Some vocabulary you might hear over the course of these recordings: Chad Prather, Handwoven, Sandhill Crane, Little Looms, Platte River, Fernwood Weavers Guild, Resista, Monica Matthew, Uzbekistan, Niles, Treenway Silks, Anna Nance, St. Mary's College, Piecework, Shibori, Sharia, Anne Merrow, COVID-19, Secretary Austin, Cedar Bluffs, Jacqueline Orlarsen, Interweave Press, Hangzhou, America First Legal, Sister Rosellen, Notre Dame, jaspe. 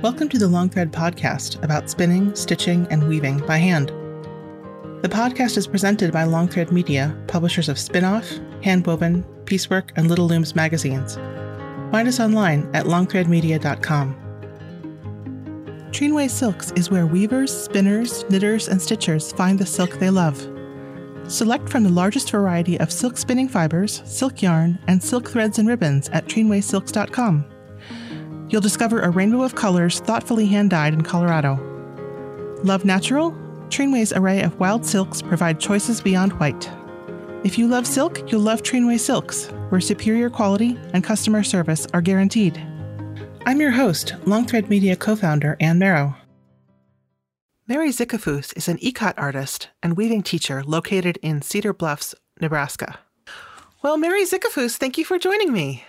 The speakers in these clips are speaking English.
Welcome to the Longthread podcast about spinning, stitching, and weaving by hand. The podcast is presented by Longthread Media, publishers of Spinoff, Handwoven, Piecework, and Little Looms magazines. Find us online at longthreadmedia.com. Treenway Silks is where weavers, spinners, knitters, and stitchers find the silk they love. Select from the largest variety of silk spinning fibers, silk yarn, and silk threads and ribbons at treenwaysilks.com. You'll discover a rainbow of colors thoughtfully hand-dyed in Colorado. Love natural? Treenway's array of wild silks provide choices beyond white. If you love silk, you'll love Treenway Silks, where superior quality and customer service are guaranteed. I'm your host, Longthread Media co-founder Anne Merrow. Mary Zicafoose is an ECOT artist and weaving teacher located in Cedar Bluffs, Nebraska. Well, Mary Zicafoose, thank you for joining me.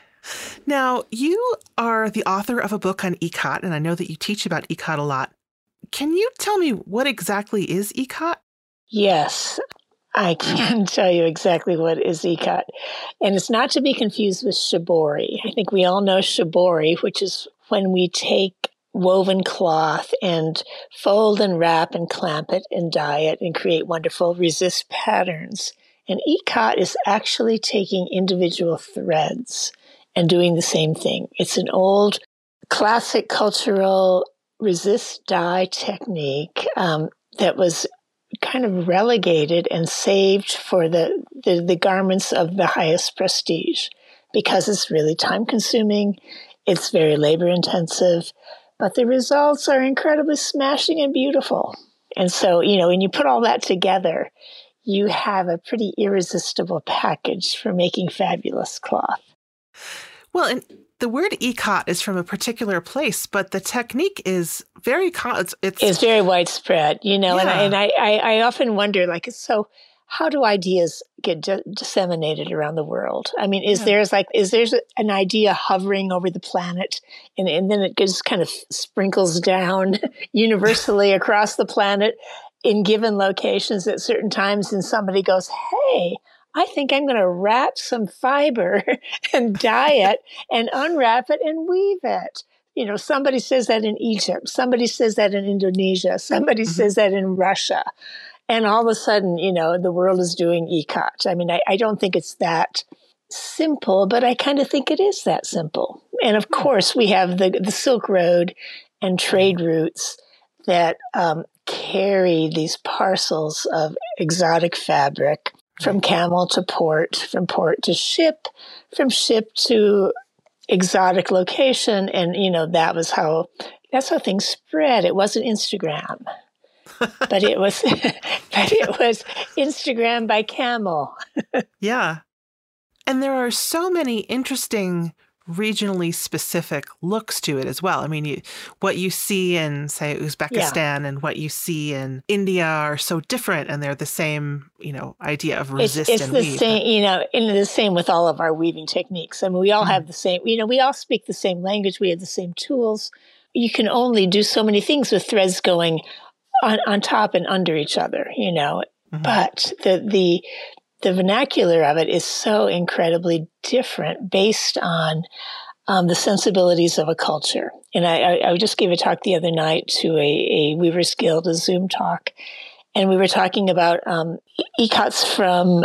Now, you are the author of a book on ECOT, and I know that you teach about ECOT a lot. Can you tell me what exactly is ECOT? Yes, I can tell you exactly what is ECOT. And it's not to be confused with Shibori. I think we all know Shibori, which is when we take woven cloth and fold and wrap and clamp it and dye it and create wonderful resist patterns. And ECOT is actually taking individual threads and doing the same thing. It's an old classic cultural resist dye technique that was kind of relegated and saved for the garments of the highest prestige, because it's really time-consuming, it's very labor-intensive, but the results are incredibly smashing and beautiful. And so, you know, when you put all that together, you have a pretty irresistible package for making fabulous cloth. Well, and the word ECOT is from a particular place, but the technique is very it's very widespread, you know. Yeah. And I often wonder, like, so how do ideas get disseminated around the world? I mean, is there an idea hovering over the planet, and then it just kind of sprinkles down universally across the planet in given locations at certain times, and somebody goes, "Hey, I think I'm going to wrap some fiber and dye it and unwrap it and weave it." You know, somebody says that in Egypt. Somebody says that in Indonesia. Somebody says that in Russia. And all of a sudden, you know, the world is doing ECOT. I mean, I don't think it's that simple, but I kind of think it is that simple. And of course, we have the Silk Road and trade routes that carry these parcels of exotic fabric from camel to port, from port to ship, from ship to exotic location. And, you know, that's how things spread. It wasn't Instagram, but it was Instagram by camel. Yeah. And there are so many interesting regionally specific looks to it as well. I mean, what you see in, say, Uzbekistan and what you see in India are so different, and they're the same, you know, idea of resist and weave. It's the same, you know, and the same with all of our weaving techniques. I mean, we all have the same, you know, we all speak the same language. We have the same tools. You can only do so many things with threads going on top and under each other, you know, but the vernacular of it is so incredibly different based on the sensibilities of a culture. And I just gave a talk the other night to a Weavers Guild, a Zoom talk, and we were talking about ECOTs from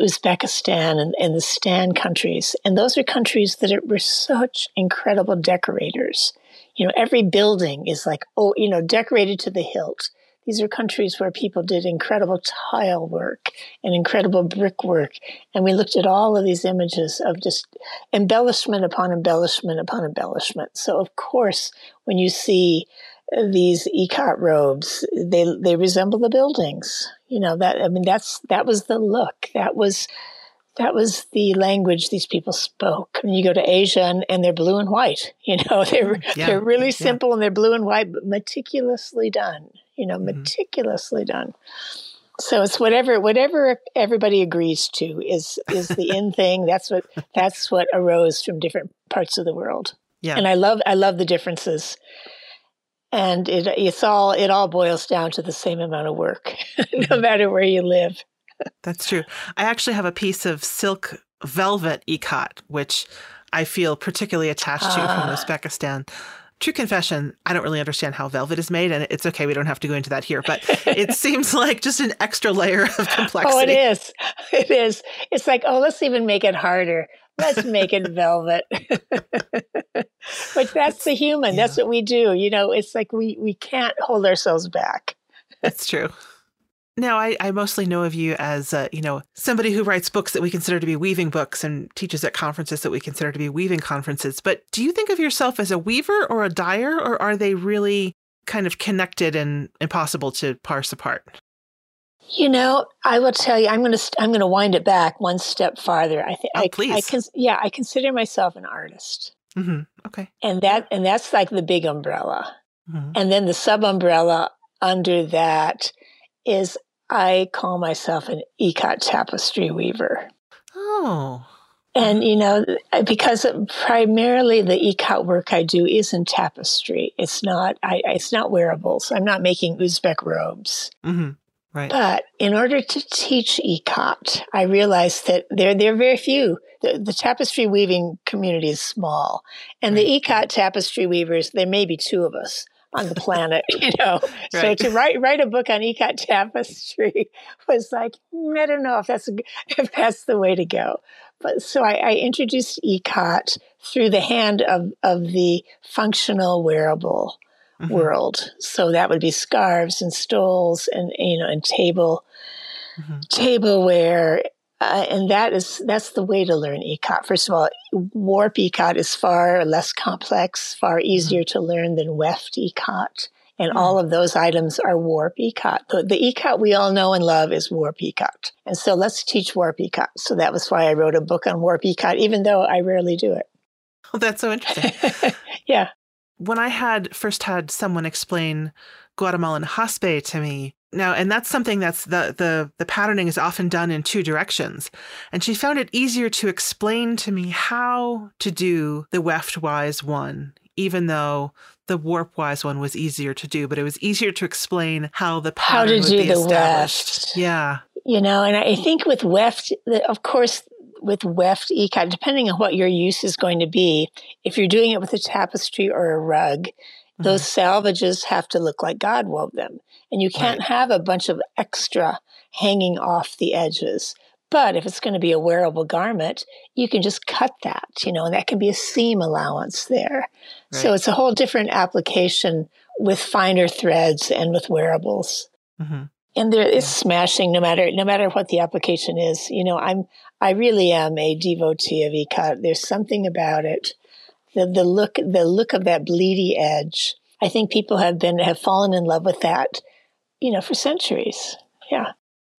Uzbekistan and the Stan countries. And those are countries that were such incredible decorators. You know, every building is like, oh, you know, decorated to the hilt. These are countries where people did incredible tile work and incredible brickwork. And we looked at all of these images of just embellishment upon embellishment upon embellishment. So, of course, when you see these ECOT robes, they resemble the buildings. You know, that was the look. That was the language these people spoke. And you go to Asia and they're blue and white. You know, they're really simple and they're blue and white, but meticulously done. You know, meticulously done. So it's whatever everybody agrees to is the end thing. That's what arose from different parts of the world. Yeah. And I love the differences. And it all boils down to the same amount of work, no matter where you live. That's true. I actually have a piece of silk velvet ikat, which I feel particularly attached to from Uzbekistan. True confession, I don't really understand how velvet is made, and it's okay, we don't have to go into that here, but it seems like just an extra layer of complexity. Oh, it is. It is. It's like, oh, let's even make it harder. Let's make it velvet. But that's the human. Yeah. That's what we do. You know, it's like we can't hold ourselves back. That's true. Now, I mostly know of you as, somebody who writes books that we consider to be weaving books and teaches at conferences that we consider to be weaving conferences. But do you think of yourself as a weaver or a dyer, or are they really kind of connected and impossible to parse apart? You know, I will tell you, I'm going to wind it back one step farther. I think, I consider myself an artist. Mm-hmm. Okay, and that's like the big umbrella, mm-hmm. and then the sub umbrella under that is I call myself an ECOT tapestry weaver. Oh, and because primarily the ECOT work I do is in tapestry. It's not wearables. I'm not making Uzbek robes. Mm-hmm. Right. But in order to teach ECOT, I realized that there are very few. The tapestry weaving community is small. And the ECOT tapestry weavers, there may be two of us on the planet, Right. So to write a book on ECOT tapestry was like, I don't know if that's the way to go. But so I introduced ECOT through the hand of the functional wearable mm-hmm. world. So that would be scarves and stoles and tableware. And that's the way to learn ECOT. First of all, warp ECOT is far less complex, far easier mm-hmm. to learn than weft ECOT. And mm-hmm. all of those items are warp ECOT. The ECOT we all know and love is warp ECOT. And so let's teach warp ECOT. So that was why I wrote a book on warp ECOT, even though I rarely do it. Oh, that's so interesting. Yeah. When I first had someone explain Guatemalan jaspe to me, now, and that's something that's the patterning is often done in two directions. And she found it easier to explain to me how to do the weft-wise one, even though the warp-wise one was easier to do. But it was easier to explain how the pattern would be established. Weft. Yeah. And I think with weft, of course, with weft ECOT, depending on what your use is going to be, if you're doing it with a tapestry or a rug, mm-hmm. those salvages have to look like God wove them. And you can't right. have a bunch of extra hanging off the edges. But if it's going to be a wearable garment, you can just cut that, and that can be a seam allowance there. Right. So it's a whole different application with finer threads and with wearables. Mm-hmm. And there is smashing no matter what the application is. I really am a devotee of ECOT. There's something about it, the look of that bleedy edge. I think people have fallen in love with that, for centuries. Yeah.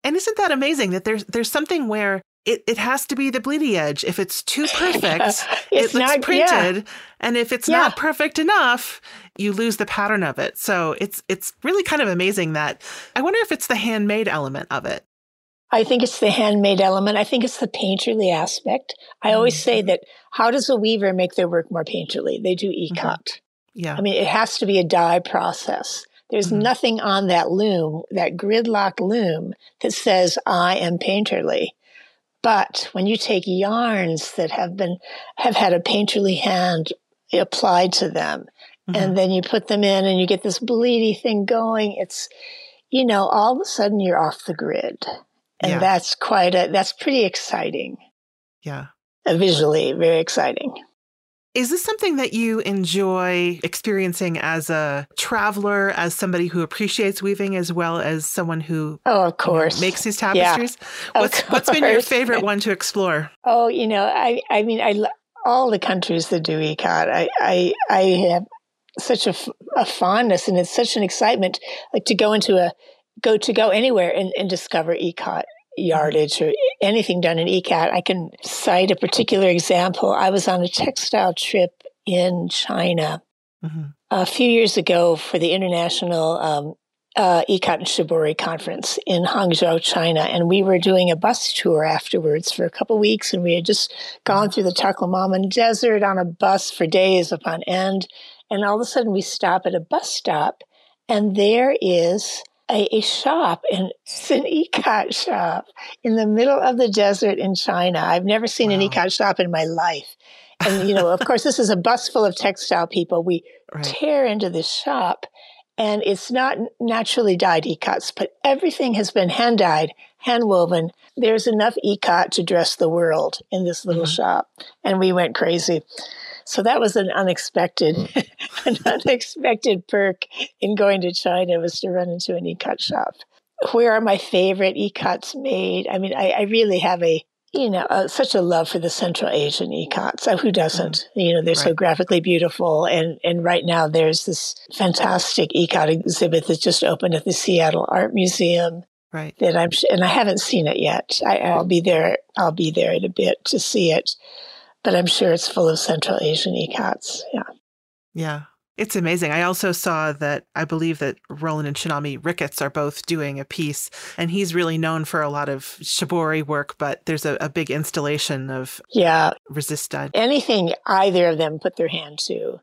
And isn't that amazing that there's something where it has to be the bleedy edge. If it's too perfect, it looks printed. Yeah. And if it's not perfect enough, you lose the pattern of it. So it's really kind of amazing that I wonder if it's the handmade element of it. I think it's the handmade element. I think it's the painterly aspect. I always say that how does a weaver make their work more painterly? They do ECOT. Mm-hmm. Yeah. I mean, it has to be a dye process. There's nothing on that loom, that gridlock loom, that says, I am painterly. But when you take yarns that have had a painterly hand applied to them, mm-hmm. and then you put them in and you get this bleedy thing going, it's, all of a sudden you're off the grid. And that's that's pretty exciting. Yeah. Visually, very exciting. Is this something that you enjoy experiencing as a traveler, as somebody who appreciates weaving, as well as someone who makes these tapestries? Yeah, what's been your favorite one to explore? Oh, I mean, all the countries that do ECOT, I have such a fondness, and it's such an excitement, like to go anywhere and discover ECOT yardage or anything done in ECOT. I can cite a particular example. I was on a textile trip in China a few years ago for the International Ikat and Shibori Conference in Hangzhou, China. And we were doing a bus tour afterwards for a couple of weeks. And we had just gone through the Taklamakan Desert on a bus for days upon end. And all of a sudden we stop at a bus stop and there is a shop, and it's an ECOT shop in the middle of the desert in China. I've never seen an ECOT shop in my life. And, you know, of course, this is a bus full of textile people. We tear into this shop, and it's not naturally dyed ECOTs, but everything has been hand dyed, hand woven. There's enough ECOT to dress the world in this little shop. And we went crazy. So that was an unexpected, an unexpected perk in going to China, was to run into an ECOT shop. Where are my favorite ECOTs made? I mean, I really have a, you know, such a love for the Central Asian ECOTs. So who doesn't? You know, they're so graphically beautiful. And right now there's this fantastic ECOT exhibit that just opened at the Seattle Art Museum. Right. That and I haven't seen it yet. I'll be there. I'll be there in a bit to see it. But I'm sure it's full of Central Asian ECOTs. Yeah. Yeah. It's amazing. I also saw that I believe that Roland and Shinami Ricketts are both doing a piece, and he's really known for a lot of Shibori work, but there's a big installation of Resista. Anything either of them put their hand to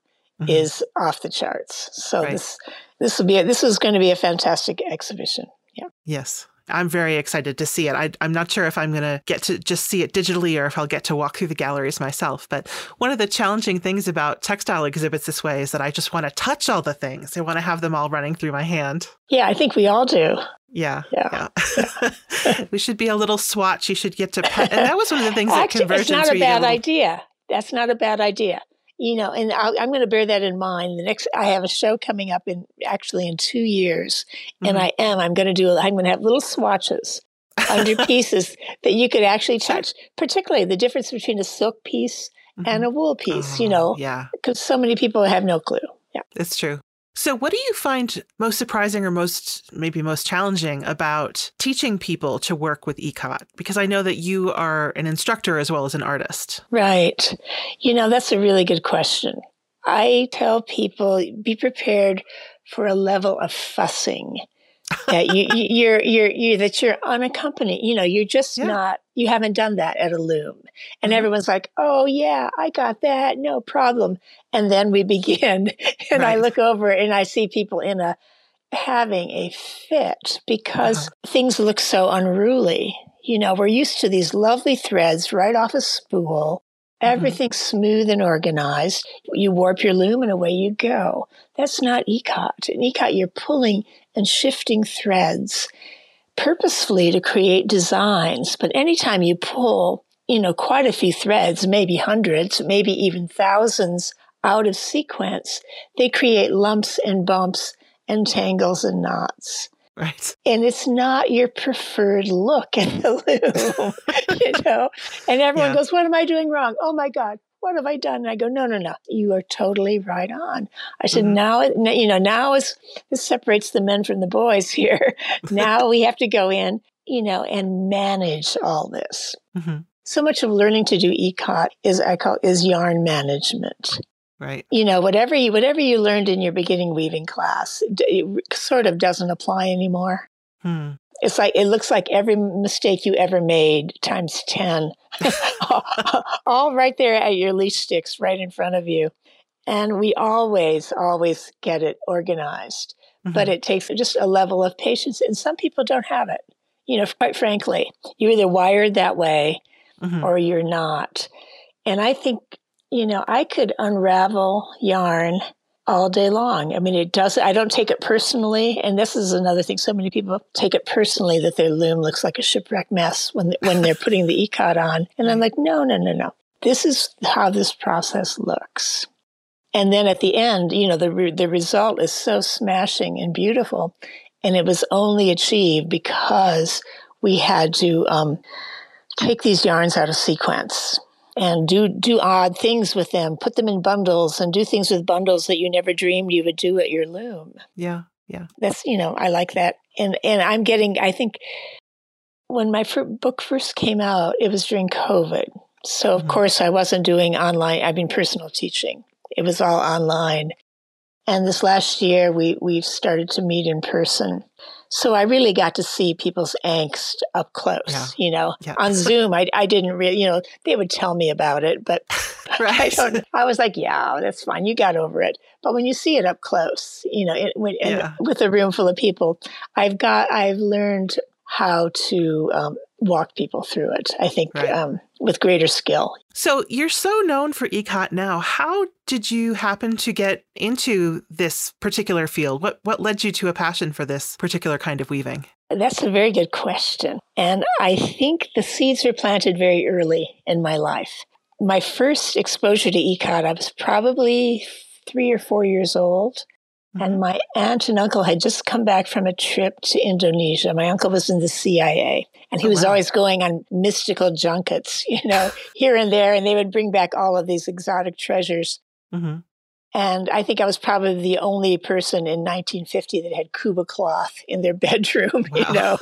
is off the charts. So this is going to be a fantastic exhibition. Yeah. Yes. I'm very excited to see it. I'm not sure if I'm going to get to just see it digitally or if I'll get to walk through the galleries myself. But one of the challenging things about textile exhibits this way is that I just want to touch all the things. I want to have them all running through my hand. Yeah, I think we all do. Yeah. We should be a little swatch. You should get to pet. And that was one of the things that convergence. That's not a bad idea. That's not a bad idea. You know, and I'm going to bear that in mind. I have a show coming up in 2 years, and I'm going to have little swatches under pieces that you could actually touch, particularly the difference between a silk piece and a wool piece, you know, because so many people have no clue. Yeah, it's true. So what do you find most surprising or most challenging about teaching people to work with ECOT? Because I know that you are an instructor as well as an artist. Right. You know, that's a really good question. I tell people, be prepared for a level of fussing that you're unaccompanied. You know, you're just not, you haven't done that at a loom. And everyone's like, oh yeah, I got that. No problem. And then we begin, and I look over and I see people having a fit because things look so unruly. You know, we're used to these lovely threads right off a spool, everything's smooth and organized. You warp your loom and away you go. That's not ECOT. In ECOT, you're pulling and shifting threads purposefully to create designs. But anytime you pull, you know, quite a few threads, maybe hundreds, maybe even thousands out of sequence, they create lumps and bumps and tangles and knots. Right. And it's not your preferred look at the loom, you know. And everyone goes, what am I doing wrong? Oh, my God, what have I done? And I go, no, you are totally right on. I said, now this separates the men from the boys here. Now we have to go in, you know, and manage all this. Mm-hmm. So much of learning to do ECOT is yarn management. Right. You know, whatever you learned in your beginning weaving class, it sort of doesn't apply anymore. Hmm. It's like, it looks like every mistake you ever made times 10, all right there at your leash sticks right in front of you. And we always, always get it organized, but it takes just a level of patience. And some people don't have it. You know, quite frankly, you're either wired that way or you're not. And I think, you know, I could unravel yarn all day long. I mean, I don't take it personally. And this is another thing. So many people take it personally that their loom looks like a shipwreck mess when they're putting the ECOT on. And I'm like, no. This is how this process looks. And then at the end, you know, the result is so smashing and beautiful. And it was only achieved because we had to take these yarns out of sequence and do odd things with them, put them in bundles and do things with bundles that you never dreamed you would do at your loom. Yeah, yeah. That's, you know, I like that. And I'm getting, I think, when my book first came out, it was during COVID. So, of course, I wasn't doing online, personal teaching. It was all online. And this last year, we've started to meet in person. So I really got to see people's angst up close, you know. Yeah. On Zoom, I didn't really, you know, they would tell me about it, but right. I was like, yeah, that's fine. You got over it. But when you see it up close, you know, with a room full of people, I've learned how to walk people through it, I think, with greater skill. So you're so known for ECOT now. How did you happen to get into this particular field? What led you to a passion for this particular kind of weaving? That's a very good question. And I think the seeds were planted very early in my life. My first exposure to ECOT, I was probably 3 or 4 years old. And my aunt and uncle had just come back from a trip to Indonesia. My uncle was in the CIA, and he was always going on mystical junkets, you know, here and there. And they would bring back all of these exotic treasures. Mm-hmm. And I think I was probably the only person in 1950 that had Kuba cloth in their bedroom, you know.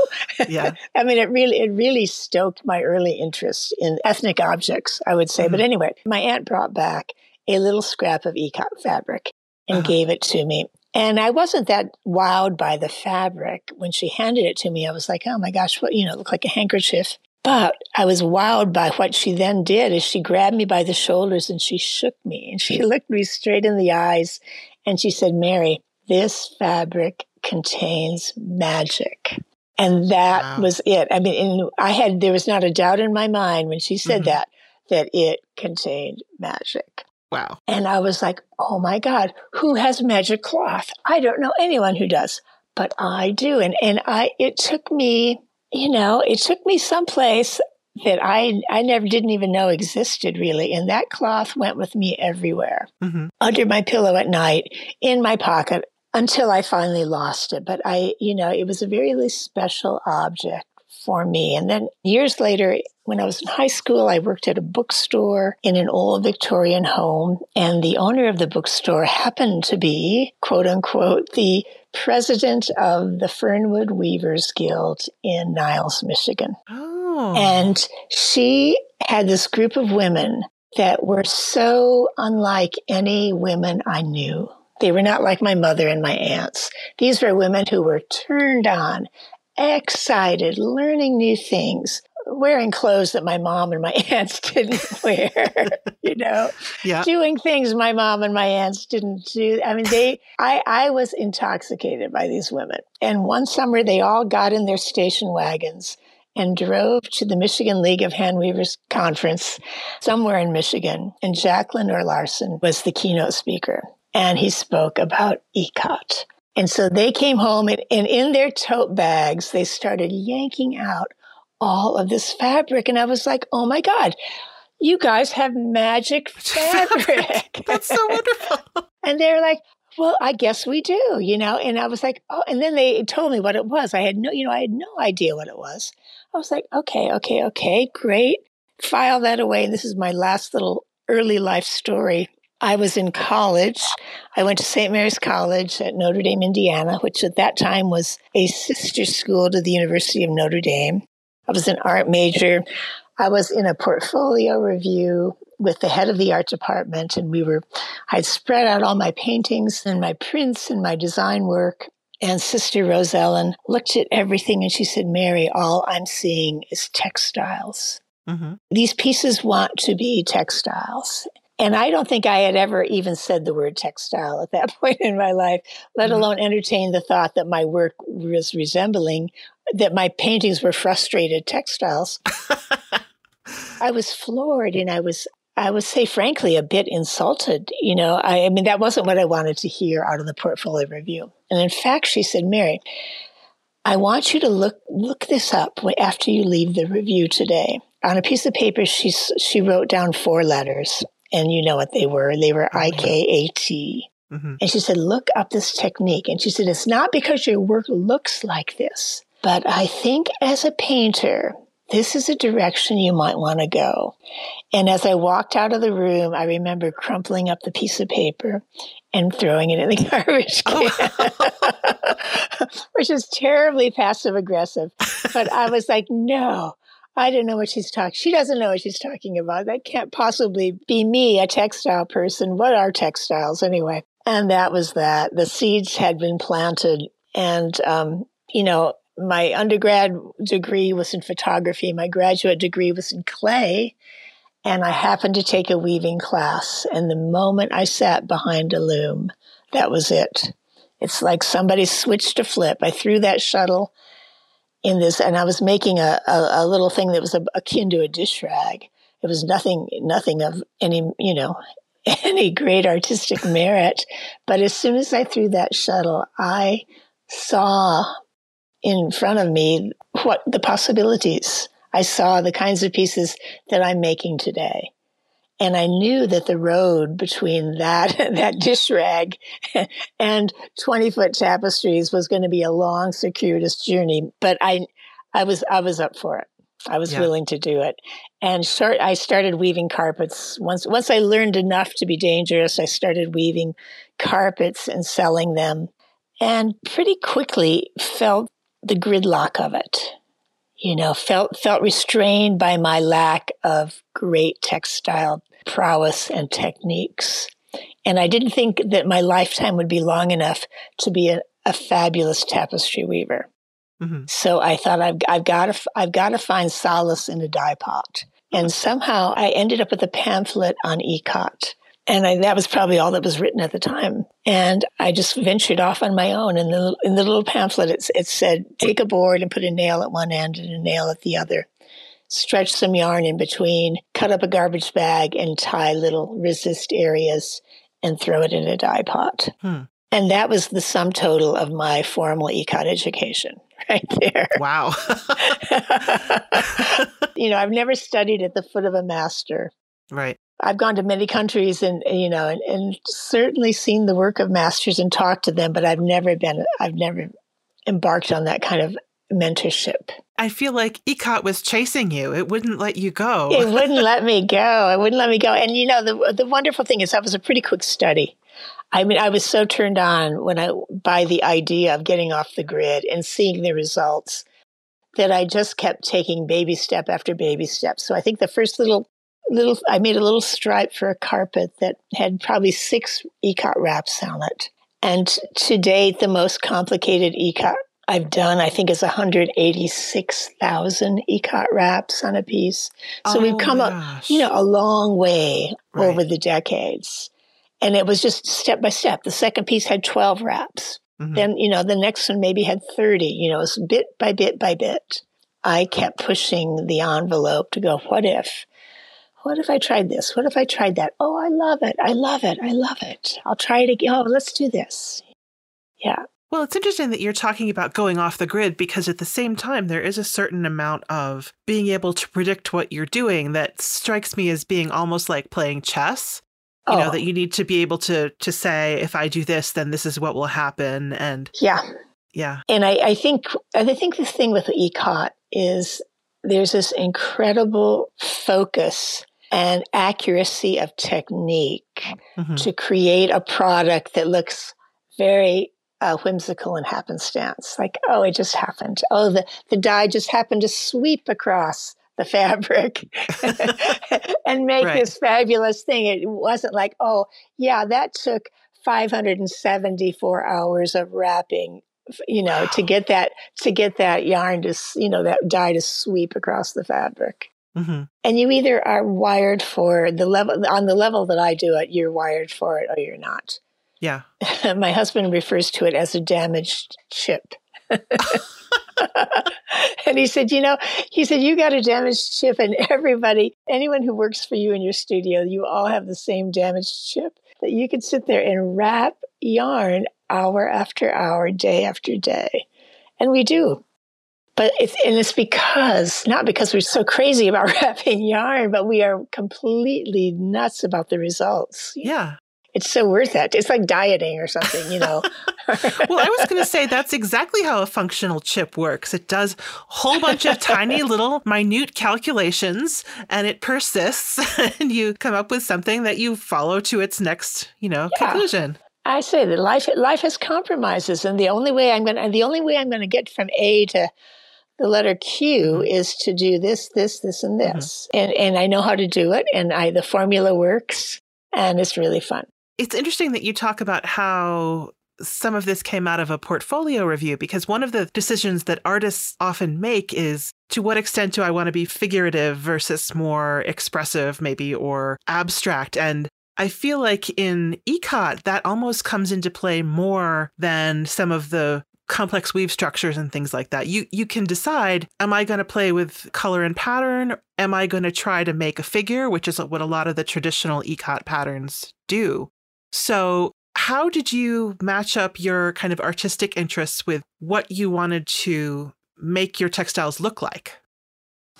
Yeah. I mean, it really stoked my early interest in ethnic objects, I would say. Mm-hmm. But anyway, my aunt brought back a little scrap of ECOT fabric and gave it to me. And I wasn't that wowed by the fabric. When she handed it to me, I was like, oh my gosh, what, you know, it looked like a handkerchief. But I was wowed by what she then did is she grabbed me by the shoulders and she shook me and she looked me straight in the eyes. And she said, Mary, this fabric contains magic. And that was it. I mean, there was not a doubt in my mind when she said that it contained magic. Wow. And I was like, oh my God, who has magic cloth? I don't know anyone who does, but I do. And it took me, you know, someplace that I never didn't even know existed really. And that cloth went with me everywhere, under my pillow at night, in my pocket, until I finally lost it. But it was a very special object for me. And then years later, when I was in high school, I worked at a bookstore in an old Victorian home. And the owner of the bookstore happened to be, quote unquote, the president of the Fernwood Weavers Guild in Niles, Michigan. Oh. And she had this group of women that were so unlike any women I knew. They were not like my mother and my aunts. These were women who were turned on, excited, learning new things, wearing clothes that my mom and my aunts didn't wear, you know, doing things my mom and my aunts didn't do. I mean, I was intoxicated by these women. And one summer they all got in their station wagons and drove to the Michigan League of Handweavers Conference somewhere in Michigan. And Jacqueline Orlarsen was the keynote speaker. And he spoke about ECOT. And so they came home and in their tote bags, they started yanking out all of this fabric. And I was like, oh my God, you guys have magic fabric. That's so wonderful. And they're like, well, I guess we do, you know? And I was like, oh, and then they told me what it was. I had no idea what it was. I was like, okay, great. File that away. And this is my last little early life story. I was in college. I went to St. Mary's College at Notre Dame, Indiana, which at that time was a sister school to the University of Notre Dame. I was an art major. I was in a portfolio review with the head of the art department, and I'd spread out all my paintings and my prints and my design work. And Sister Rosellen looked at everything, and she said, Mary, all I'm seeing is textiles. Mm-hmm. These pieces want to be textiles. And I don't think I had ever even said the word textile at that point in my life, let alone entertain the thought that my work was resembling, that my paintings were frustrated textiles. I was floored and I would say, frankly, a bit insulted. You know, I mean, that wasn't what I wanted to hear out of the portfolio review. And in fact, she said, Mary, I want you to look this up after you leave the review today. On a piece of paper, she wrote down 4 letters. And you know what they were. They were IKAT. Mm-hmm. And she said, look up this technique. And she said, it's not because your work looks like this, but I think as a painter, this is a direction you might want to go. And as I walked out of the room, I remember crumpling up the piece of paper and throwing it in the garbage can, which is terribly passive aggressive. But I was like, no. I don't know what she's talking. She doesn't know what she's talking about. That can't possibly be me, a textile person. What are textiles anyway? And that was that. The seeds had been planted. And, my undergrad degree was in photography. My graduate degree was in clay. And I happened to take a weaving class. And the moment I sat behind a loom, that was it. It's like somebody switched a flip. I threw that shuttle in this, and I was making a little thing that was akin to a dish rag. It was nothing of any great artistic merit. But as soon as I threw that shuttle, I saw in front of me what the possibilities. I saw the kinds of pieces that I'm making today. And I knew that the road between that dish rag and 20-foot tapestries was going to be a long, circuitous journey. But I was up for it. I was willing to do it. And I started weaving carpets. Once I learned enough to be dangerous, I started weaving carpets and selling them. And pretty quickly felt the gridlock of it. Felt restrained by my lack of great textile prowess and techniques. And I didn't think that my lifetime would be long enough to be a fabulous tapestry weaver. Mm-hmm. So I thought I've got to find solace in a dye pot. And somehow I ended up with a pamphlet on ECOT. And that was probably all that was written at the time. And I just ventured off on my own. And in the little pamphlet, it said, take a board and put a nail at one end and a nail at the other. Stretch some yarn in between, cut up a garbage bag and tie little resist areas and throw it in a dye pot. Hmm. And that was the sum total of my formal ECOT education right there. Wow. I've never studied at the foot of a master. Right. I've gone to many countries and certainly seen the work of masters and talked to them, but I've never embarked on that kind of mentorship. I feel like ECOT was chasing you. It wouldn't let you go. It wouldn't let me go. It wouldn't let me go. And the wonderful thing is that was a pretty quick study. I mean, I was so turned on by the idea of getting off the grid and seeing the results that I just kept taking baby step after baby step. So I think the first little, I made a little stripe for a carpet that had probably 6 ECOT wraps on it. And to date, the most complicated ECOT I've done, I think, is 186,000 ECOT wraps on a piece. So we've come up, a long way over the decades. And it was just step by step. The second piece had 12 wraps. Mm-hmm. Then, the next one maybe had 30, it was bit by bit by bit. I kept pushing the envelope to go, what if? What if I tried this? What if I tried that? Oh, I love it. I love it. I love it. I'll try it again. Oh, let's do this. Yeah. Well, it's interesting that you're talking about going off the grid because at the same time, there is a certain amount of being able to predict what you're doing that strikes me as being almost like playing chess. That you need to be able to say, if I do this, then this is what will happen. And yeah. And I think the thing with ECOT is there's this incredible focus and accuracy of technique to create a product that looks very whimsical and happenstance. Like, oh, it just happened. Oh, the dye just happened to sweep across the fabric and make this fabulous thing. It wasn't like, oh, yeah, that took 574 hours of wrapping, to get that yarn to, that dye to sweep across the fabric. Mm-hmm. And you either are wired for the level that I do it, you're wired for it or you're not. Yeah. My husband refers to it as a damaged chip. And he said, you got a damaged chip and anyone who works for you in your studio, you all have the same damaged chip that you could sit there and wrap yarn hour after hour, day after day. And we do. But it's because, not because we're so crazy about wrapping yarn, but we are completely nuts about the results. Yeah. It's so worth it. It's like dieting or something, Well, I was going to say that's exactly how a functional chip works. It does a whole bunch of tiny little minute calculations and it persists and you come up with something that you follow to its next, conclusion. I say that life has compromises and the only way I'm going to get from A to the letter Q is to do this, this, this, and this. Mm-hmm. And I know how to do it and the formula works and it's really fun. It's interesting that you talk about how some of this came out of a portfolio review, because one of the decisions that artists often make is, to what extent do I want to be figurative versus more expressive, maybe, or abstract? And I feel like in ECOT, that almost comes into play more than some of the complex weave structures and things like that. You can decide, am I going to play with color and pattern? Am I going to try to make a figure, which is what a lot of the traditional ECOT patterns do? So how did you match up your kind of artistic interests with what you wanted to make your textiles look like?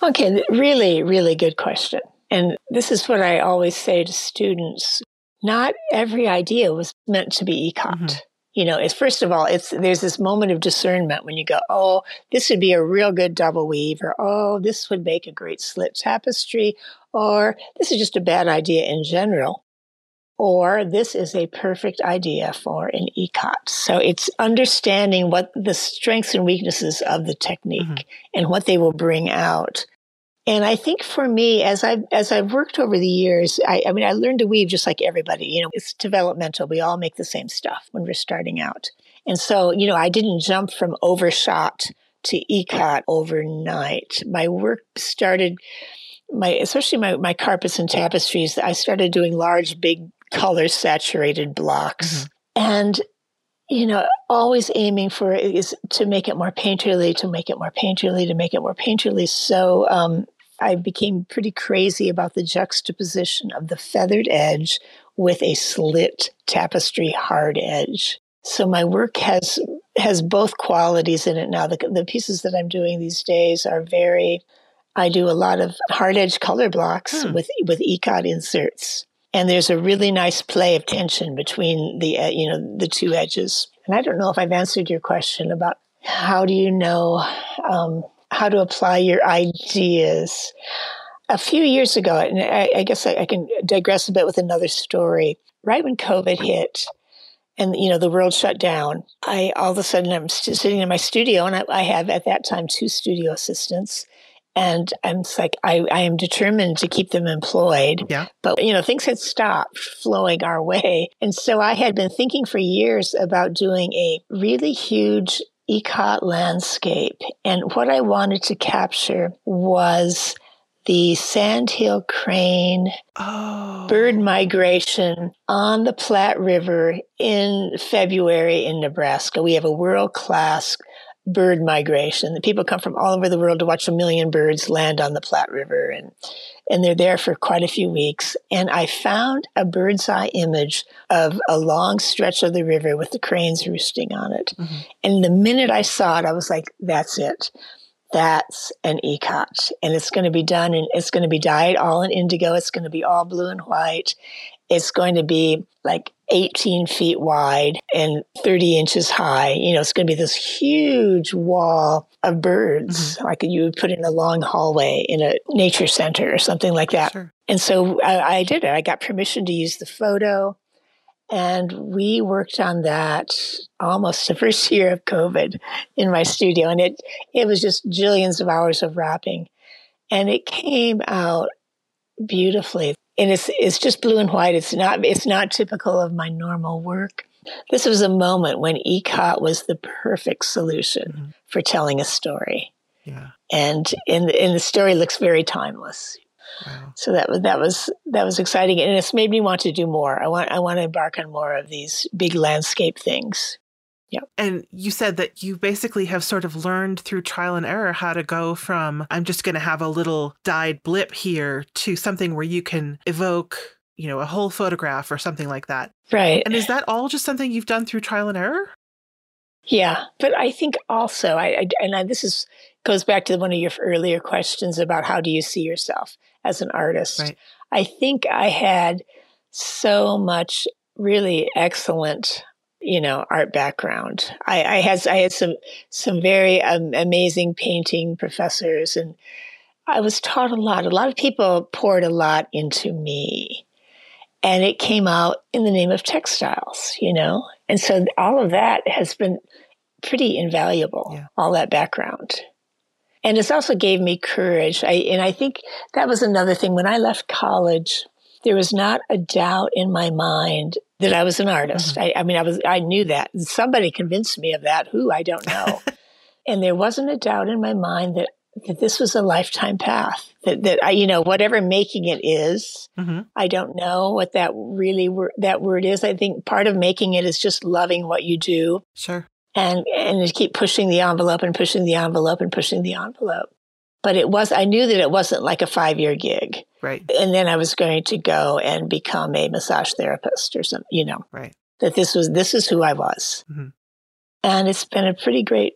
Okay, really, really good question. And this is what I always say to students. Not every idea was meant to be ECOT. Mm-hmm. You know, it's, first of all, there's this moment of discernment when you go, oh, this would be a real good double weave, or oh, this would make a great slit tapestry, or this is just a bad idea in general, or this is a perfect idea for an ECOT. So it's understanding what the strengths and weaknesses of the technique mm-hmm. and what they will bring out. And I think for me, as I've worked over the years, I mean, I learned to weave just like everybody. You know, it's developmental. We all make the same stuff when we're starting out. And so, you know, I didn't jump from overshot to ECOT overnight. My work started, especially my carpets and tapestries, I started doing large, big, color-saturated blocks. Mm-hmm. And, you know, always aiming for is to make it more painterly, So, I became pretty crazy about the juxtaposition of the feathered edge with a slit tapestry hard edge. So my work has both qualities in it now. The pieces that I'm doing these days are I do a lot of hard edge color blocks with ECOT inserts. And there's a really nice play of tension between the two edges. And I don't know if I've answered your question about how do you know how to apply your ideas. A few years ago, and I guess I can digress a bit with another story. Right when COVID hit and, you know, the world shut down, all of a sudden I'm sitting in my studio, and I have at that time 2 studio assistants. And I'm like, I am determined to keep them employed. Yeah. But, you know, things had stopped flowing our way. And so I had been thinking for years about doing a really huge ECOT landscape. And what I wanted to capture was the Sandhill Crane bird migration on the Platte River in February in Nebraska. We have a world-class bird migration. The people come from all over the world to watch 1 million birds land on the Platte River, and they're there for quite a few weeks. And I found a bird's eye image of a long stretch of the river with the cranes roosting on it. Mm-hmm. And the minute I saw it, I was like, that's it. That's an ECOT. And it's going to be done, and it's going to be dyed all in indigo. It's going to be all blue and white. It's going to be like 18 feet wide and 30 inches high. You know, it's going to be this huge wall of birds, mm-hmm. like you would put in a long hallway in a nature center or something like that. Sure. And so I did it. I got permission to use the photo, and we worked on that almost the first year of COVID in my studio. And it was just jillions of hours of wrapping, and it came out beautifully. And it's just blue and white. It's not typical of my normal work. This was a moment when ECOT was the perfect solution mm-hmm. for telling a story. Yeah. And the story looks very timeless. Wow. So that was exciting, and it's made me want to do more. I want to embark on more of these big landscape things. Yeah. And you said that you basically have sort of learned through trial and error how to go from, I'm just going to have a little dyed blip here, to something where you can evoke, you know, a whole photograph or something like that. Right. And is that all just something you've done through trial and error? Yeah. But I think also, this goes back to one of your earlier questions about how do you see yourself as an artist? Right. I think I had so much really excellent art background. I had some very amazing painting professors, and I was taught a lot. A lot of people poured a lot into me, and it came out in the name of textiles, you know? And so all of that has been pretty invaluable, yeah. all that background. And it's also gave me courage. And I think that was another thing. When I left college, there was not a doubt in my mind that I was an artist. Mm-hmm. I knew that. Somebody convinced me of that. Who, I don't know. And there wasn't a doubt in my mind that this was a lifetime path, that I, whatever making it is, mm-hmm. I don't know what that really that word is. I think part of making it is just loving what you do. Sure. And to keep pushing the envelope and pushing the envelope and pushing the envelope. But I knew that it wasn't like a 5-year gig. Right. And then I was going to go and become a massage therapist or something, Right. That this is who I was. Mm-hmm. And it's been a pretty great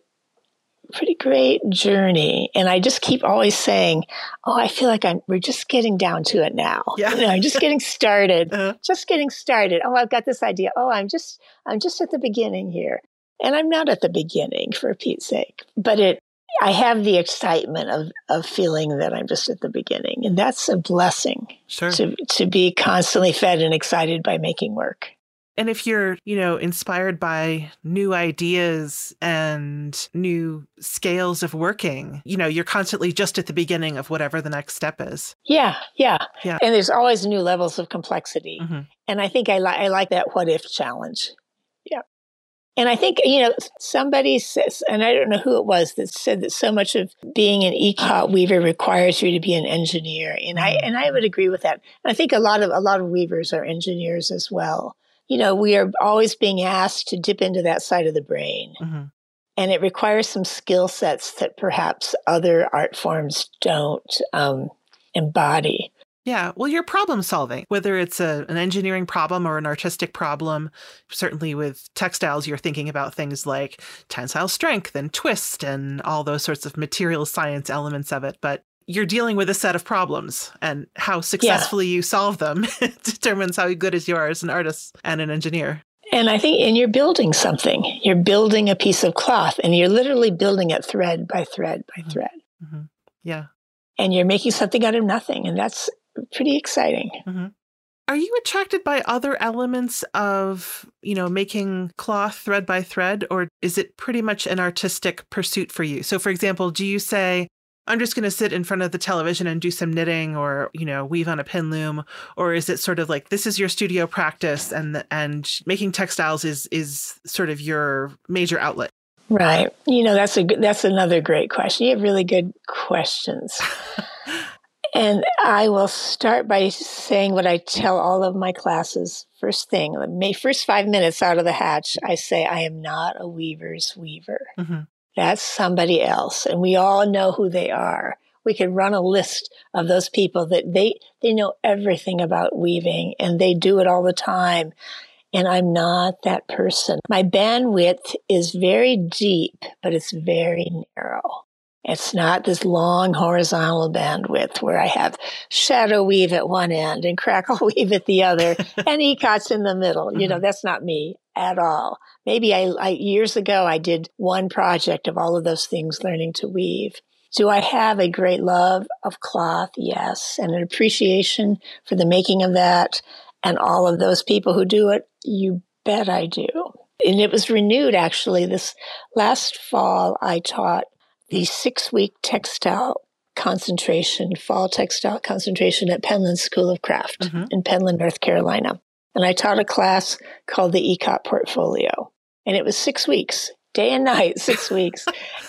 journey. And I just keep always saying, oh, I feel like we're just getting down to it now. Yeah. I'm just getting started, uh-huh. just getting started. Oh, I've got this idea. Oh, I'm just at the beginning here. And I'm not at the beginning, for Pete's sake, but I have the excitement of feeling that I'm just at the beginning. And that's a blessing. Sure. to be constantly fed and excited by making work. And if you're, inspired by new ideas and new scales of working, you're constantly just at the beginning of whatever the next step is. Yeah. And there's always new levels of complexity. Mm-hmm. And I think I like that what if challenge. Yeah. And I think, somebody says, and I don't know who it was that said that so much of being an ECOT weaver requires you to be an engineer. And I would agree with that. And I think a lot of weavers are engineers as well. We are always being asked to dip into that side of the brain. Mm-hmm. And it requires some skill sets that perhaps other art forms don't embody. Yeah. Well, you're problem solving, whether it's an engineering problem or an artistic problem. Certainly with textiles, you're thinking about things like tensile strength and twist and all those sorts of material science elements of it. But you're dealing with a set of problems, and how successfully you solve them determines how good you are as an artist and an engineer. And I think, you're building something. You're building a piece of cloth, and you're literally building it thread by thread by mm-hmm. thread. Mm-hmm. Yeah. And you're making something out of nothing, and that's pretty exciting. Mm-hmm. Are you attracted by other elements of, making cloth thread by thread, or is it pretty much an artistic pursuit for you? So, for example, do you say, I'm just going to sit in front of the television and do some knitting or, weave on a pin loom? Or is it sort of like, this is your studio practice and making textiles is sort of your major outlet? Right. That's another great question. You have really good questions. And I will start by saying what I tell all of my classes. First 5 minutes out of the hatch, I say, I am not a weaver's weaver. Mm-hmm. That's somebody else. And we all know who they are. We could run a list of those people that they know everything about weaving and they do it all the time. And I'm not that person. My bandwidth is very deep, but it's very narrow. It's not this long horizontal bandwidth where I have shadow weave at one end and crackle weave at the other and ECOT's in the middle. Mm-hmm. That's not me at all. Maybe years ago, I did one project of all of those things, learning to weave. Do I have a great love of cloth? Yes. And an appreciation for the making of that and all of those people who do it? You bet I do. And it was renewed, actually. This last fall, I taught the 6-week fall textile concentration at Penland School of Craft mm-hmm. in Penland, North Carolina. And I taught a class called the ECOT Portfolio. And it was 6 weeks, day and night, 6 weeks.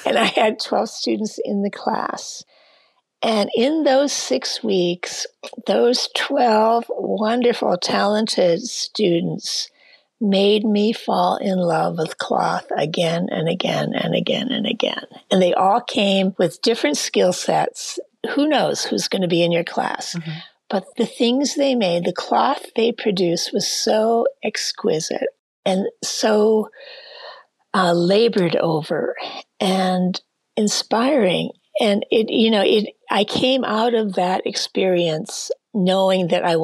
And I had 12 students in the class. And in those 6 weeks, those 12 wonderful, talented students made me fall in love with cloth again and again and again and again. And they all came with different skill sets. Who knows who's going to be in your class? Mm-hmm. But the things they made, the cloth they produced was so exquisite and so labored over and inspiring. And I came out of that experience knowing that I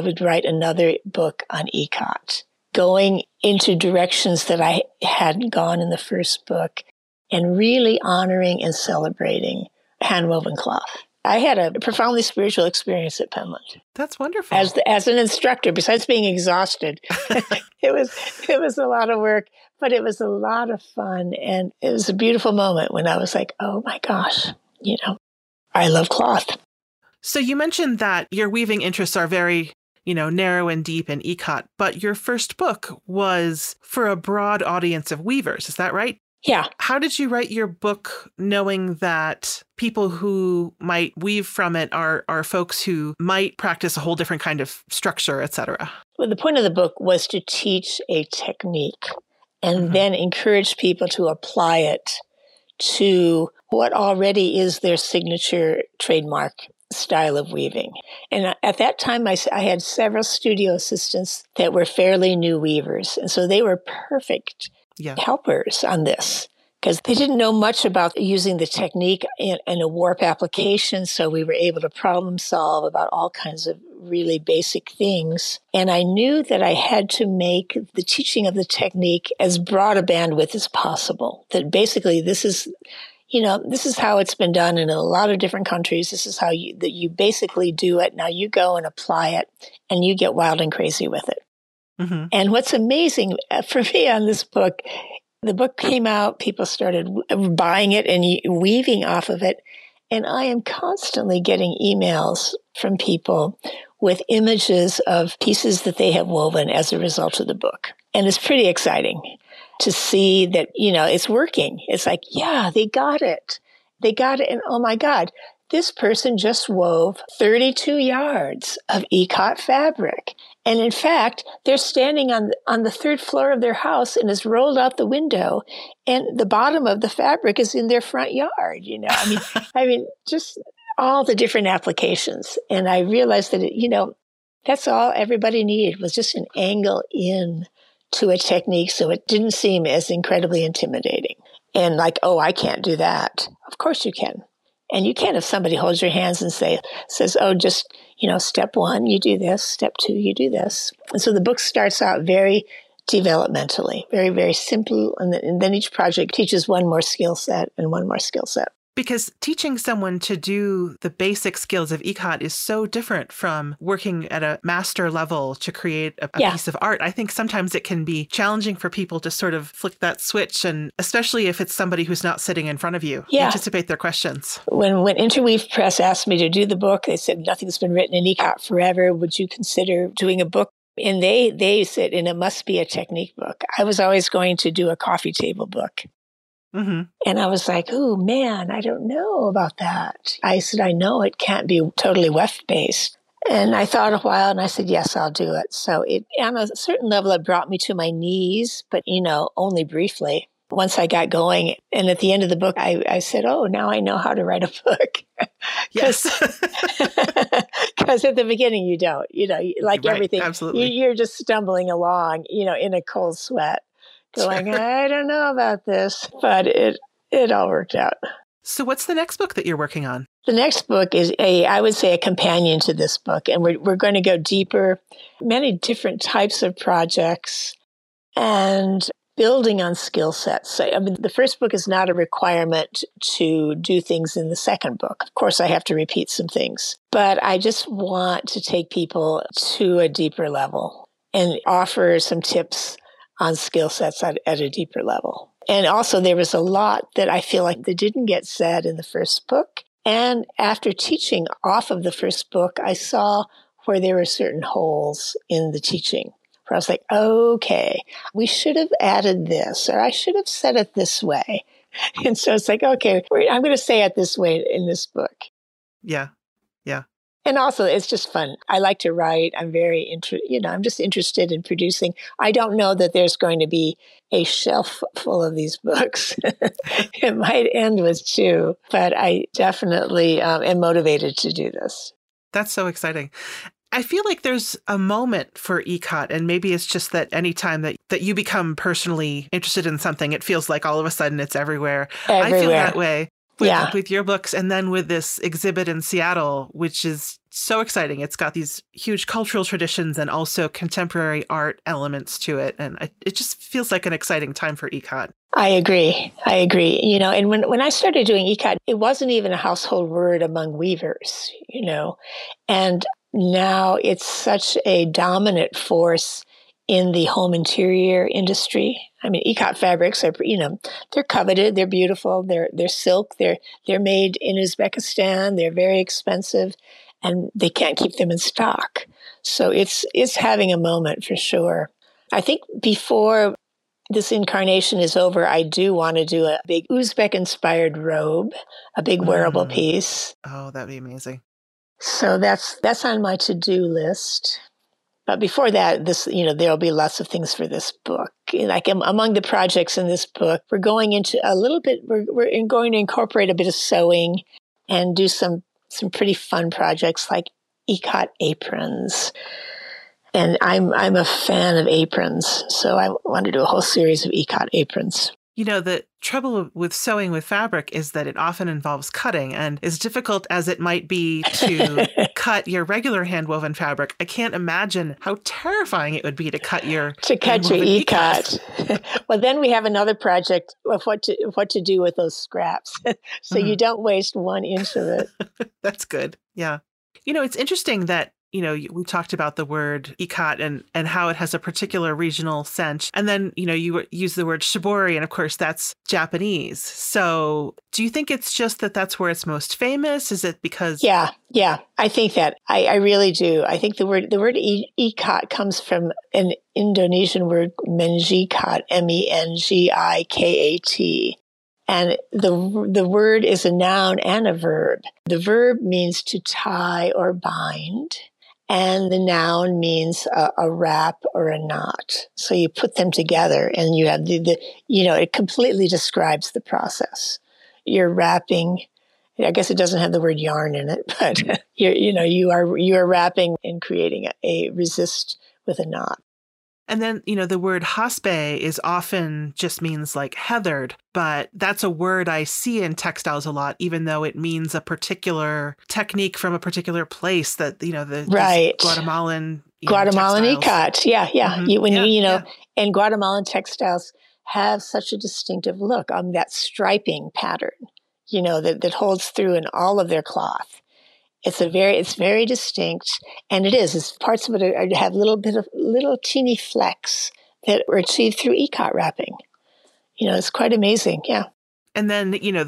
would write another book on ECOT, going into directions that I hadn't gone in the first book and really honoring and celebrating handwoven cloth. I had a profoundly spiritual experience at Penland. That's wonderful. As an instructor, besides being exhausted, it was a lot of work, but it was a lot of fun. And it was a beautiful moment when I was like, oh my gosh, I love cloth. So you mentioned that your weaving interests are very you know, narrow and deep and ECOT, but your first book was for a broad audience of weavers. Is that right? Yeah. How did you write your book knowing that people who might weave from it are folks who might practice a whole different kind of structure, et cetera? Well, the point of the book was to teach a technique and then encourage people to apply it to what already is their signature trademark style of weaving. And at that time, I had several studio assistants that were fairly new weavers. And so they were perfect helpers on this because they didn't know much about using the technique in a warp application. So we were able to problem solve about all kinds of really basic things. And I knew that I had to make the teaching of the technique as broad a bandwidth as possible. That basically this is, you know, this is how it's been done in a lot of different countries. This is how you basically do it. Now you go and apply it and you get wild and crazy with it. Mm-hmm. And what's amazing for me on this book, the book came out, people started buying it and weaving off of it. And I am constantly getting emails from people with images of pieces that they have woven as a result of the book. And it's pretty exciting to see that, you know, it's working. It's like, yeah, they got it. They got it. And oh my God, this person just wove 32 yards of ECOT fabric. And in fact, they're standing on the third floor of their house and it's rolled out the window and the bottom of the fabric is in their front yard, you know. I mean, just all the different applications. And I realized that, you know, that's all everybody needed was just an angle in to a technique so it didn't seem as incredibly intimidating. And like, oh, I can't do that. Of course you can. And you can't if somebody holds your hands and says, oh, just, you know, step one, you do this. Step two, you do this. And so the book starts out very developmentally, very, very simple. And then each project teaches one more skill set and one more skill set. Because teaching someone to do the basic skills of ECOT is so different from working at a master level to create a piece of art. I think sometimes it can be challenging for people to sort of flick that switch, and especially if it's somebody who's not sitting in front of you, anticipate their questions. When Interweave Press asked me to do the book, they said, nothing's been written in ECOT forever. Would you consider doing a book? And they said, and it must be a technique book. I was always going to do a coffee table book. Mm-hmm. And I was like, oh, man, I don't know about that. I said, I know it can't be totally weft-based. And I thought a while and I said, yes, I'll do it. So it, on a certain level, it brought me to my knees, but, you know, only briefly. Once I got going and at the end of the book, I said, oh, now I know how to write a book. Yes. Because at the beginning, you don't, you know, like right, everything, absolutely. You're just stumbling along, you know, in a cold sweat. Going, I don't know about this, but it all worked out. So what's the next book that you're working on? The next book is I would say a companion to this book. And we're going to go deeper, many different types of projects and building on skill sets. So, I mean, the first book is not a requirement to do things in the second book. Of course, I have to repeat some things, but I just want to take people to a deeper level and offer some tips on skill sets at a deeper level. And also there was a lot that I feel like that didn't get said in the first book. And after teaching off of the first book, I saw where there were certain holes in the teaching, where I was like, okay, we should have added this, or I should have said it this way. And so it's like, okay, I'm going to say it this way in this book. Yeah, yeah. And also, it's just fun. I like to write. I'm I'm just interested in producing. I don't know that there's going to be a shelf full of these books. It might end with two, but I definitely am motivated to do this. That's so exciting. I feel like there's a moment for ECOT, and maybe it's just that any time that you become personally interested in something, it feels like all of a sudden it's everywhere. I feel that way. With your books and then with this exhibit in Seattle, which is so exciting. It's got these huge cultural traditions and also contemporary art elements to it. And it just feels like an exciting time for ECOT. I agree. You know, and when I started doing ECOT, it wasn't even a household word among weavers, you know, and now it's such a dominant force in the home interior industry. I mean, ECOT fabrics are, you know, they're coveted, they're beautiful, they're silk, they're made in Uzbekistan, they're very expensive. and they can't keep them in stock. So it's having a moment for sure. I think before this incarnation is over, I do want to do a big Uzbek-inspired robe, a big wearable piece. Oh, that'd be amazing. So that's on my to-do list. But before that, this, you know, there'll be lots of things for this book. Like among the projects in this book, we're going into a little bit, we're going to incorporate a bit of sewing and do some pretty fun projects like ECOT aprons. And I'm a fan of aprons, so I want to do a whole series of ECOT aprons. You know, the trouble with sewing with fabric is that it often involves cutting, and as difficult as it might be to cut your regular handwoven fabric, I can't imagine how terrifying it would be to cut your ECOT. Well, then we have another project of what to do with those scraps, so you don't waste 1 inch of it. That's good. Yeah. You know, it's interesting that, you know, we talked about the word ikat and how it has a particular regional sense. And then, you know, you use the word shibori, and of course, that's Japanese. So do you think it's just that that's where it's most famous? Is it because... Yeah, I think that. I really do. I think the word ikat comes from an Indonesian word, menjikat, mengikat. And the word is a noun and a verb. The verb means to tie or bind. And the noun means a wrap or a knot. So you put them together and you have it completely describes the process. You're wrapping, I guess it doesn't have the word yarn in it, but you are wrapping and creating a resist with a knot. And then, you know, the word jaspe is often just means like heathered, but that's a word I see in textiles a lot, even though it means a particular technique from a particular place that, you know, the right. Guatemalan ikat. Yeah. Mm-hmm. And Guatemalan textiles have such a distinctive look on that striping pattern, you know, that holds through in all of their cloth. It's very distinct, and it is. It's parts of it have little teeny flecks that were achieved through ECOT wrapping. You know, it's quite amazing. Yeah. And then, you know,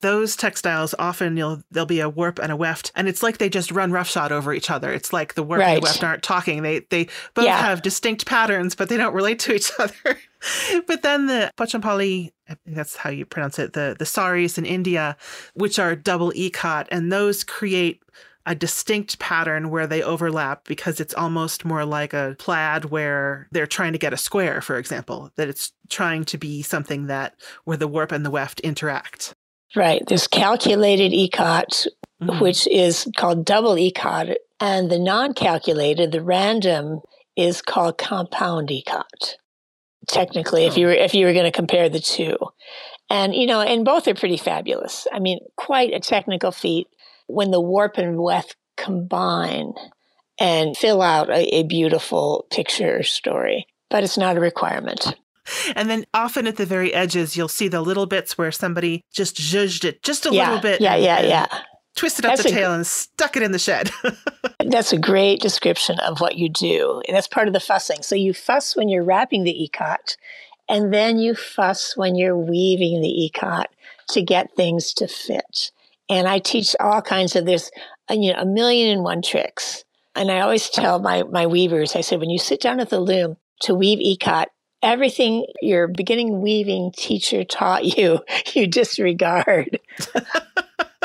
those textiles often there'll be a warp and a weft, and it's like they just run roughshod over each other. It's like the warp and the weft aren't talking. They both have distinct patterns, but they don't relate to each other. But then the Pochampali, I think that's how you pronounce it, the saris in India, which are double ECOT, and those create a distinct pattern where they overlap because it's almost more like a plaid where they're trying to get a square, for example, that it's trying to be something that where the warp and the weft interact. Right. There's calculated ECOT, which is called double ECOT, and the non-calculated, the random, is called compound ECOT. Technically, if you were going to compare the two. And, you know, and both are pretty fabulous. I mean, quite a technical feat when the warp and weft combine and fill out a beautiful picture or story. But it's not a requirement. And then often at the very edges, you'll see the little bits where somebody just zhuzhed it just a little bit. Yeah. Twisted up the tail and stuck it in the shed. That's a great description of what you do. And that's part of the fussing. So you fuss when you're wrapping the ECOT, and then you fuss when you're weaving the ECOT to get things to fit. And I teach all kinds of this, you know, a million and one tricks. And I always tell my weavers, I said, when you sit down at the loom to weave ECOT, everything your beginning weaving teacher taught you, you disregard.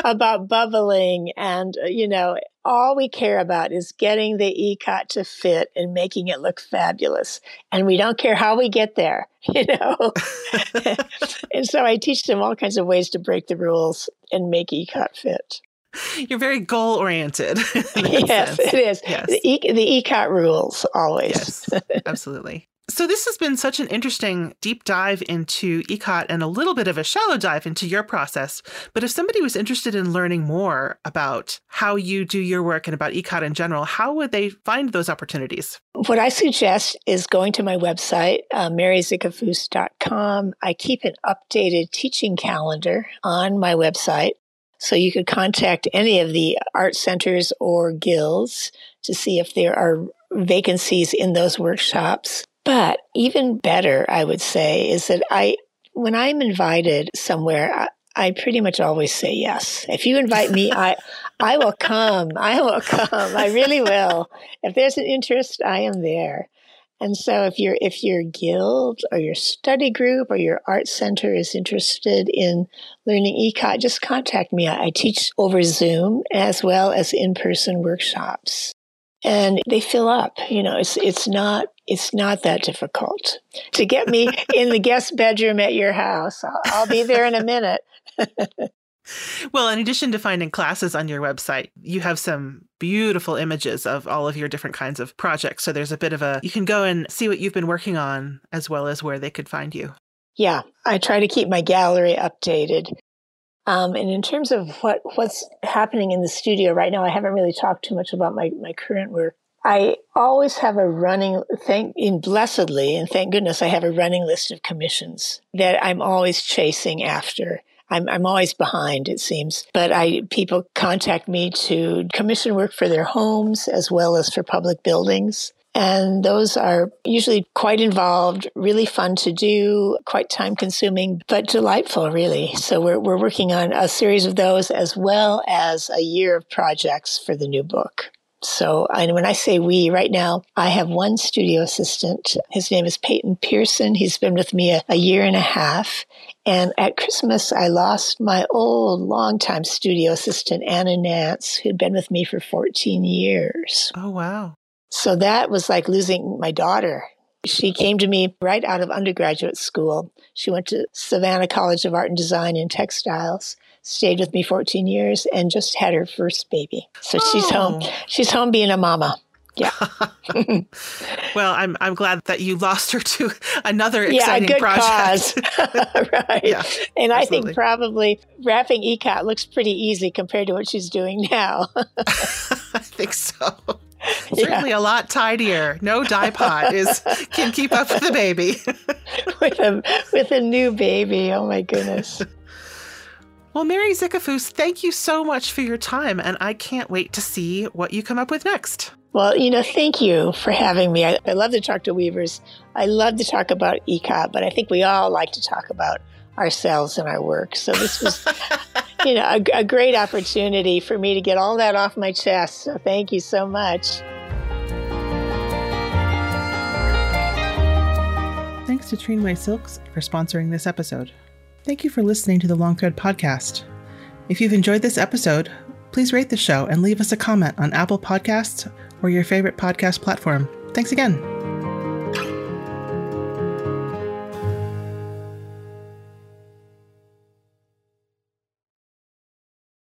About bubbling, and, you know, all we care about is getting the ECOT to fit and making it look fabulous. And we don't care how we get there, you know. And so I teach them all kinds of ways to break the rules and make ECOT fit. You're very goal-oriented. Yes, it is. Yes. The ECOT rules always. Yes, absolutely. So this has been such an interesting deep dive into ECOT and a little bit of a shallow dive into your process. But if somebody was interested in learning more about how you do your work and about ECOT in general, how would they find those opportunities? What I suggest is going to my website, maryzicafoose.com. I keep an updated teaching calendar on my website. So you could contact any of the art centers or guilds to see if there are vacancies in those workshops. But even better, I would say, is that when I'm invited somewhere, I pretty much always say yes. If you invite me, I will come. I will come. I really will. If there's an interest, I am there. And so if your guild or your study group or your art center is interested in learning ECOT, just contact me. I teach over Zoom as well as in-person workshops. And they fill up. You know, it's not that difficult to get me in the guest bedroom at your house. I'll be there in a minute. Well, in addition to finding classes on your website, you have some beautiful images of all of your different kinds of projects. So there's a bit of you can go and see what you've been working on as well as where they could find you. Yeah, I try to keep my gallery updated. And in terms of what's happening in the studio right now, I haven't really talked too much about my current work. I always have a running, thank goodness, I have a running list of commissions that I'm always chasing after. I'm always behind, it seems, but people contact me to commission work for their homes as well as for public buildings. And those are usually quite involved, really fun to do, quite time consuming, but delightful, really. So we're working on a series of those as well as a year of projects for the new book. So when I say we, right now, I have one studio assistant. His name is Peyton Pearson. He's been with me a year and a half. And at Christmas, I lost my old longtime studio assistant, Anna Nance, who'd been with me for 14 years. Oh, wow. So that was like losing my daughter. She came to me right out of undergraduate school. She went to Savannah College of Art and Design in Textiles, stayed with me 14 years, and just had her first baby. So she's home. She's home being a mama. Yeah. Well, I'm glad that you lost her to another exciting project. Yeah, a good cause. Right. Yeah, and absolutely. I think probably wrapping ECOT looks pretty easy compared to what she's doing now. I think so. Certainly a lot tidier. No dipod can keep up with the baby. with a new baby. Oh my goodness. Well, Mary Zicafoose, thank you so much for your time, and I can't wait to see what you come up with next. Well, thank you for having me. I love to talk to weavers. I love to talk about ECOT, but I think we all like to talk about ourselves and our work. So this was, a great opportunity for me to get all that off my chest. So thank you so much. Thanks to Treenway Silks for sponsoring this episode. Thank you for listening to the Longthread Podcast. If you've enjoyed this episode, please rate the show and leave us a comment on Apple Podcasts or your favorite podcast platform. Thanks again.